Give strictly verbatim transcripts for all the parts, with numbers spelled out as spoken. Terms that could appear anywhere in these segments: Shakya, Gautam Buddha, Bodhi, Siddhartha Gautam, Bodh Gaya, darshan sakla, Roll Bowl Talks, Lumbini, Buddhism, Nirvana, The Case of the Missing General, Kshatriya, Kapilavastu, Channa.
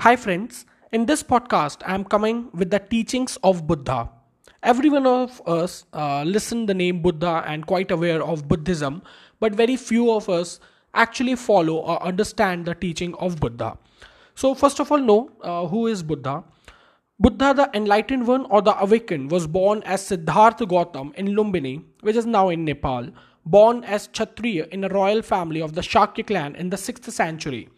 Hi friends, in this podcast I am coming with the teachings of Buddha. Everyone of us uh, listen the name Buddha and quite aware of Buddhism, but very few of us actually follow or understand the teaching of Buddha. So first of all, know uh, who is Buddha. Buddha, the enlightened one or the awakened, was born as Siddhartha Gautam in Lumbini, which is now in Nepal, born as Kshatriya in a royal family of the Shakya clan in the sixth century.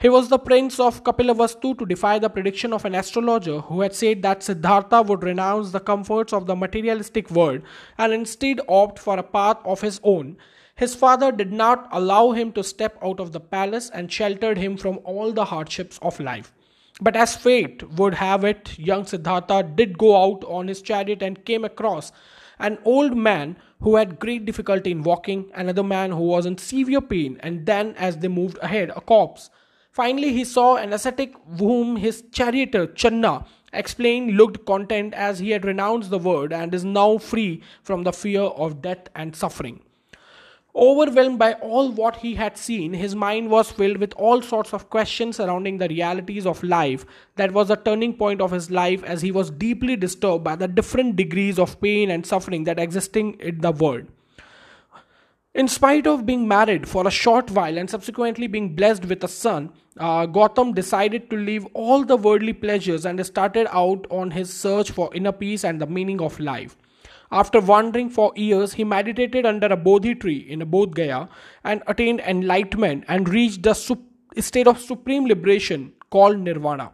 He was the prince of Kapilavastu to defy the prediction of an astrologer who had said that Siddhartha would renounce the comforts of the materialistic world and instead opt for a path of his own. His father did not allow him to step out of the palace and sheltered him from all the hardships of life. But as fate would have it, young Siddhartha did go out on his chariot and came across an old man who had great difficulty in walking, another man who was in severe pain, and then as they moved ahead, a corpse. Finally, he saw an ascetic whom his charioteer, Channa, explained looked content as he had renounced the world and is now free from the fear of death and suffering. Overwhelmed by all what he had seen, his mind was filled with all sorts of questions surrounding the realities of life. That was the turning point of his life as he was deeply disturbed by the different degrees of pain and suffering that existing in the world. In spite of being married for a short while and subsequently being blessed with a son, uh, Gautam decided to leave all the worldly pleasures and started out on his search for inner peace and the meaning of life. After wandering for years, he meditated under a Bodhi tree in Bodh Gaya and attained enlightenment and reached the sup- state of supreme liberation called Nirvana.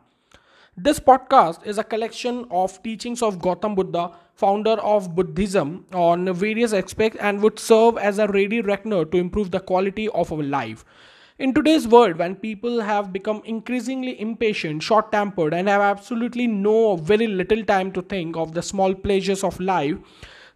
This podcast is a collection of teachings of Gautam Buddha, founder of Buddhism, on various aspects and would serve as a ready reckoner to improve the quality of our life. In today's world, when people have become increasingly impatient, short-tempered, and have absolutely no or very little time to think of the small pleasures of life,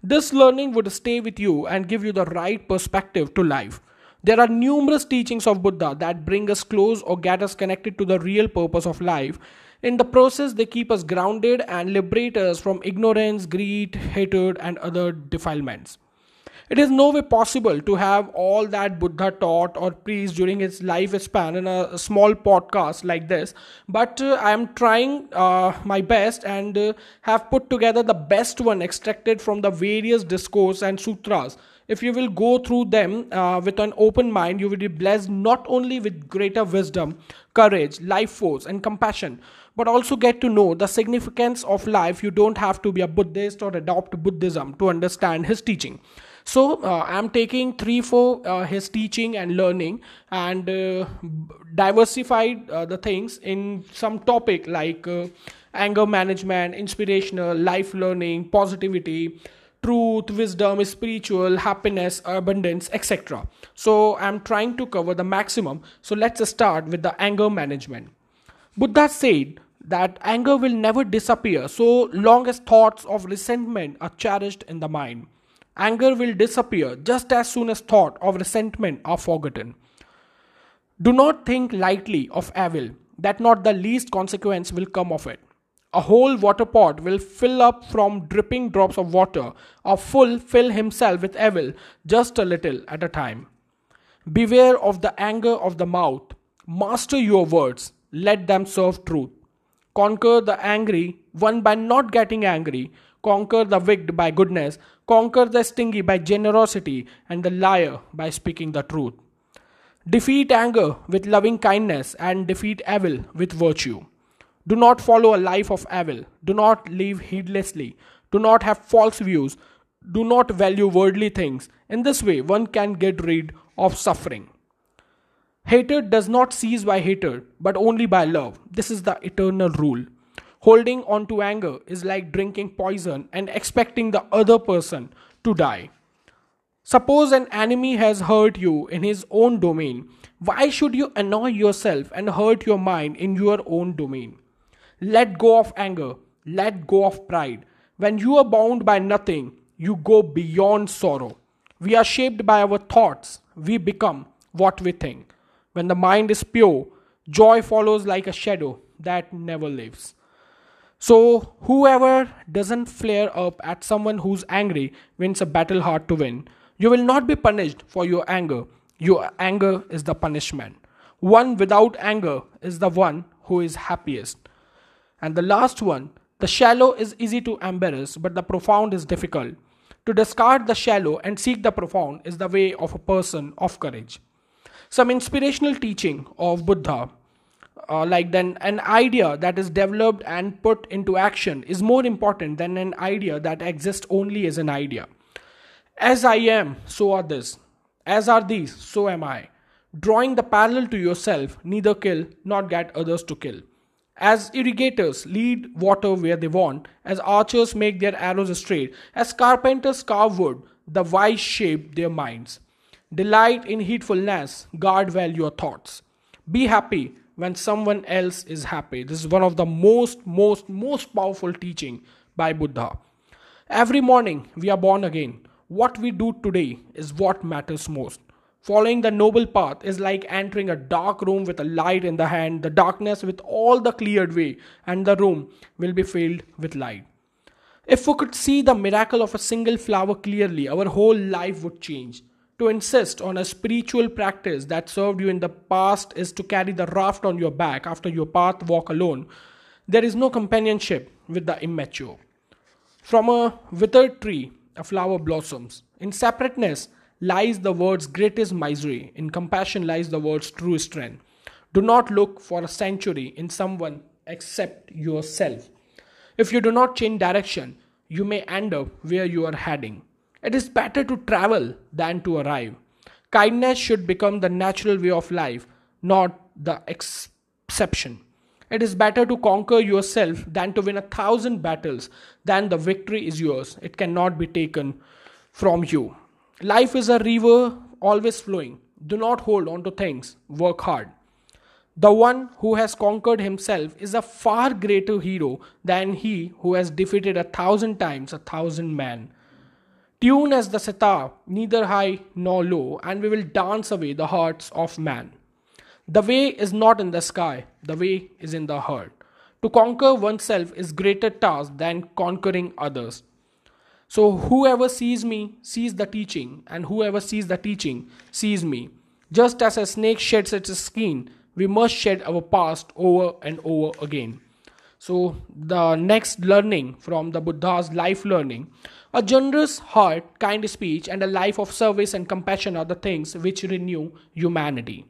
this learning would stay with you and give you the right perspective to life. There are numerous teachings of Buddha that bring us close or get us connected to the real purpose of life. In the process, they keep us grounded and liberate us from ignorance, greed, hatred, and other defilements. It is no way possible to have all that Buddha taught or preached during his lifespan in a small podcast like this, but uh, I am trying uh, my best and uh, have put together the best one extracted from the various discourse and sutras. If you will go through them uh, with an open mind, you will be blessed not only with greater wisdom, courage, life force, and compassion, but also get to know the significance of life. You don't have to be a Buddhist or adopt Buddhism to understand his teaching. So uh, I am taking three, four uh, his teaching and learning and uh, diversified uh, the things in some topic like uh, anger management, inspirational, life learning, positivity, truth, wisdom, spiritual, happiness, abundance, et cetera. So I am trying to cover the maximum. So let's start with the anger management. Buddha said that anger will never disappear so long as thoughts of resentment are cherished in the mind. Anger will disappear just as soon as thought of resentment are forgotten. Do not think lightly of evil, that not the least consequence will come of it. A whole water pot will fill up from dripping drops of water. A fool fill himself with evil, just a little at a time. Beware of the anger of the mouth. Master your words, let them serve truth. Conquer the angry one by not getting angry. Conquer the wicked by goodness, conquer the stingy by generosity, and the liar by speaking the truth. Defeat anger with loving kindness and defeat evil with virtue. Do not follow a life of evil. Do not live heedlessly. Do not have false views. Do not value worldly things. In this way, one can get rid of suffering. Hatred does not cease by hatred, but only by love. This is the eternal rule. Holding on to anger is like drinking poison and expecting the other person to die. Suppose an enemy has hurt you in his own domain. Why should you annoy yourself and hurt your mind in your own domain? Let go of anger. Let go of pride. When you are bound by nothing, you go beyond sorrow. We are shaped by our thoughts. We become what we think. When the mind is pure, joy follows like a shadow that never lives. So, whoever doesn't flare up at someone who's angry wins a battle hard to win. You will not be punished for your anger. Your anger is the punishment. One without anger is the one who is happiest. And the last one, the shallow is easy to embrace, but the profound is difficult. To discard the shallow and seek the profound is the way of a person of courage. Some inspirational teaching of Buddha, uh, like then an idea that is developed and put into action is more important than an idea that exists only as an idea. As I am, so are this. As are these, so am I. Drawing the parallel to yourself, neither kill, nor get others to kill. As irrigators lead water where they want, as archers make their arrows straight, as carpenters carve wood, the wise shape their minds. Delight in heedfulness, guard well your thoughts. Be happy when someone else is happy. This is one of the most, most, most powerful teaching by Buddha. Every morning we are born again. What we do today is what matters most. Following the noble path is like entering a dark room with a light in the hand, the darkness with all the cleared way, and the room will be filled with light. If we could see the miracle of a single flower clearly, our whole life would change. To insist on a spiritual practice that served you in the past is to carry the raft on your back after your path walk alone. There is no companionship with the immature. From a withered tree, a flower blossoms. In separateness lies the world's greatest misery. In compassion lies the world's true strength. Do not look for a sanctuary in someone except yourself. If you do not change direction, you may end up where you are heading. It is better to travel than to arrive. Kindness should become the natural way of life, not the exception. It is better to conquer yourself than to win a thousand battles, than the victory is yours. It cannot be taken from you. Life is a river always flowing. Do not hold on to things. Work hard. The one who has conquered himself is a far greater hero than he who has defeated a thousand times a thousand men. Tune as the sitar, neither high nor low, and we will dance away the hearts of man. The way is not in the sky. The way is in the heart. To conquer oneself is greater task than conquering others. So whoever sees me sees the teaching, and whoever sees the teaching sees me. Just as a snake sheds its skin, we must shed our past over and over again. So the next learning from the Buddha's life learning, a generous heart, kind speech, and a life of service and compassion are the things which renew humanity.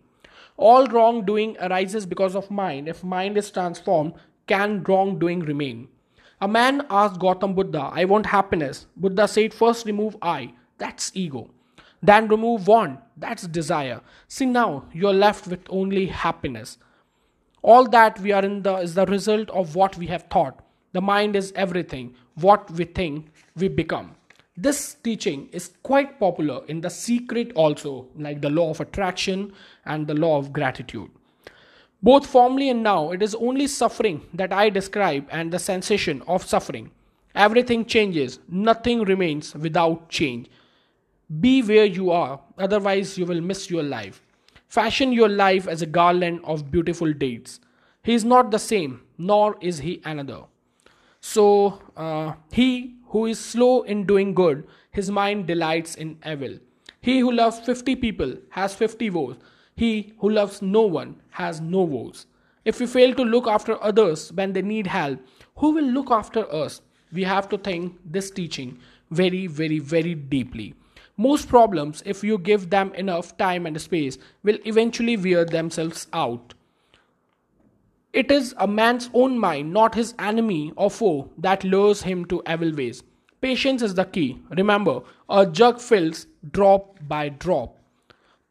All wrongdoing arises because of mind. If mind is transformed, can wrongdoing remain? A man asked Gautam Buddha, I want happiness. Buddha said, first remove I, that's ego. Then remove want, that's desire. See, now you are left with only happiness. All that we are in the is the result of what we have thought. The mind is everything. What we think, we become. This teaching is quite popular in the secret also, like the law of attraction and the law of gratitude. Both formerly and now, it is only suffering that I describe and the sensation of suffering. Everything changes. Nothing remains without change. Be where you are, otherwise you will miss your life. Fashion your life as a garland of beautiful dates. He is not the same, nor is he another. So, uh, he who is slow in doing good, his mind delights in evil. He who loves fifty people has fifty woes. He who loves no one has no woes. If we fail to look after others when they need help, who will look after us? We have to think this teaching very, very, very deeply. Most problems, if you give them enough time and space, will eventually wear themselves out. It is a man's own mind, not his enemy or foe, that lures him to evil ways. Patience is the key. Remember, a jug fills drop by drop.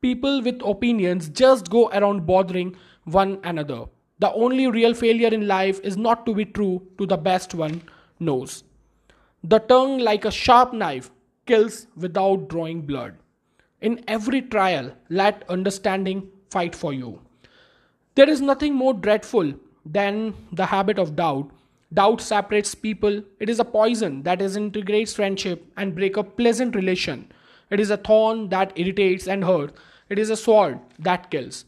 People with opinions just go around bothering one another. The only real failure in life is not to be true to the best one knows. The tongue, like a sharp knife, kills without drawing blood. In every trial, let understanding fight for you. There is nothing more dreadful than the habit of doubt. Doubt separates people. It is a poison that disintegrates friendship and breaks up pleasant relation. It is a thorn that irritates and hurts. It is a sword that kills.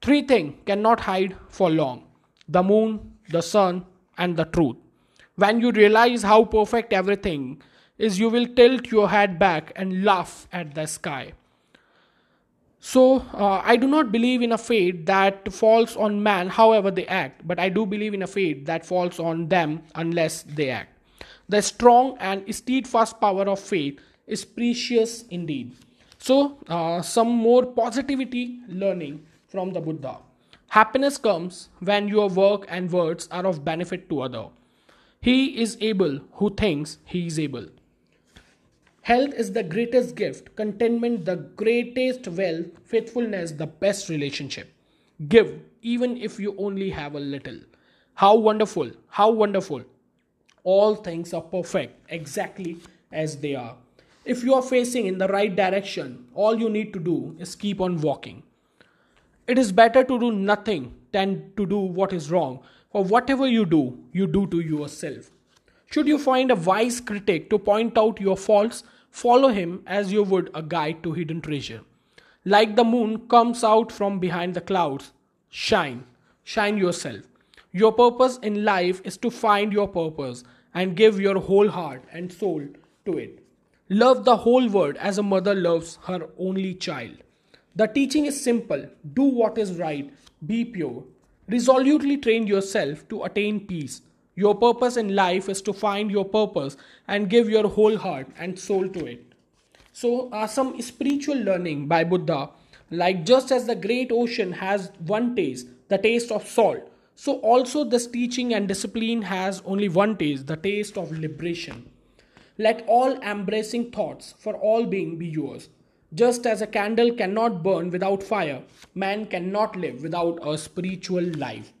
Three things cannot hide for long: the moon, the sun, and the truth. When you realize how perfect everything is, you will tilt your head back and laugh at the sky. So, uh, I do not believe in a fate that falls on man however they act, but I do believe in a fate that falls on them unless they act. The strong and steadfast power of faith is precious indeed. So, uh, some more positivity learning from the Buddha. Happiness comes when your work and words are of benefit to others. He is able who thinks he is able. Health is the greatest gift, contentment the greatest wealth, faithfulness the best relationship. Give even if you only have a little. How wonderful, how wonderful. All things are perfect exactly as they are. If you are facing in the right direction, all you need to do is keep on walking. It is better to do nothing than to do what is wrong, for whatever you do, you do to yourself. Should you find a wise critic to point out your faults, follow him as you would a guide to hidden treasure. Like the moon comes out from behind the clouds, shine, shine yourself. Your purpose in life is to find your purpose and give your whole heart and soul to it. Love the whole world as a mother loves her only child. The teaching is simple. Do what is right. Be pure. Resolutely train yourself to attain peace. Your purpose in life is to find your purpose and give your whole heart and soul to it. So, uh, some spiritual learning by Buddha, like just as the great ocean has one taste, the taste of salt, so also this teaching and discipline has only one taste, the taste of liberation. Let all embracing thoughts for all being be yours. Just as a candle cannot burn without fire, man cannot live without a spiritual life.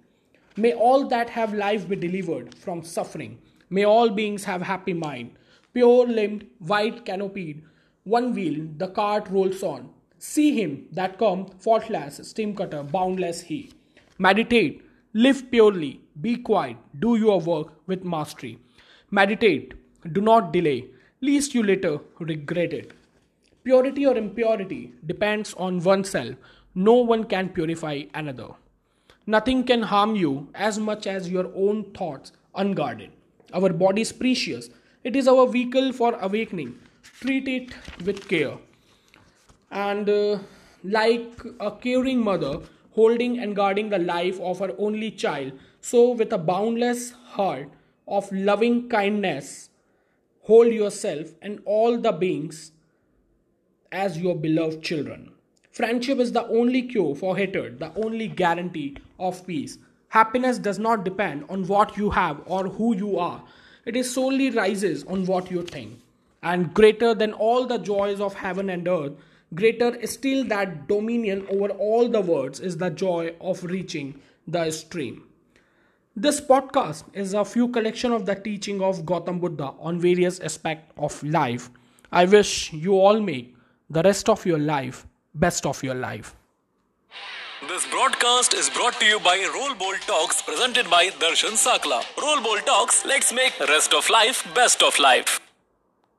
May all that have life be delivered from suffering. May all beings have happy mind. Pure-limbed, white-canopied, one-wheeled, the cart rolls on. See him that come, faultless, steam-cutter, boundless he. Meditate, live purely, be quiet, do your work with mastery. Meditate, do not delay, lest you later regret it. Purity or impurity depends on oneself. No one can purify another. Nothing can harm you as much as your own thoughts unguarded. Our body is precious. It is our vehicle for awakening. Treat it with care. And uh, like a caring mother holding and guarding the life of her only child, so with a boundless heart of loving kindness, hold yourself and all the beings as your beloved children. Friendship is the only cure for hatred, the only guarantee of peace. Happiness does not depend on what you have or who you are. It is solely rises on what you think. And greater than all the joys of heaven and earth, greater is still that dominion over all the worlds is the joy of reaching the stream. This podcast is a few collection of the teaching of Gautam Buddha on various aspects of life. I wish you all make the rest of your life best of your life. This broadcast is brought to you by Roll Bowl Talks, presented by Darshan Sakla. Roll Bowl Talks, let's make rest of life best of life.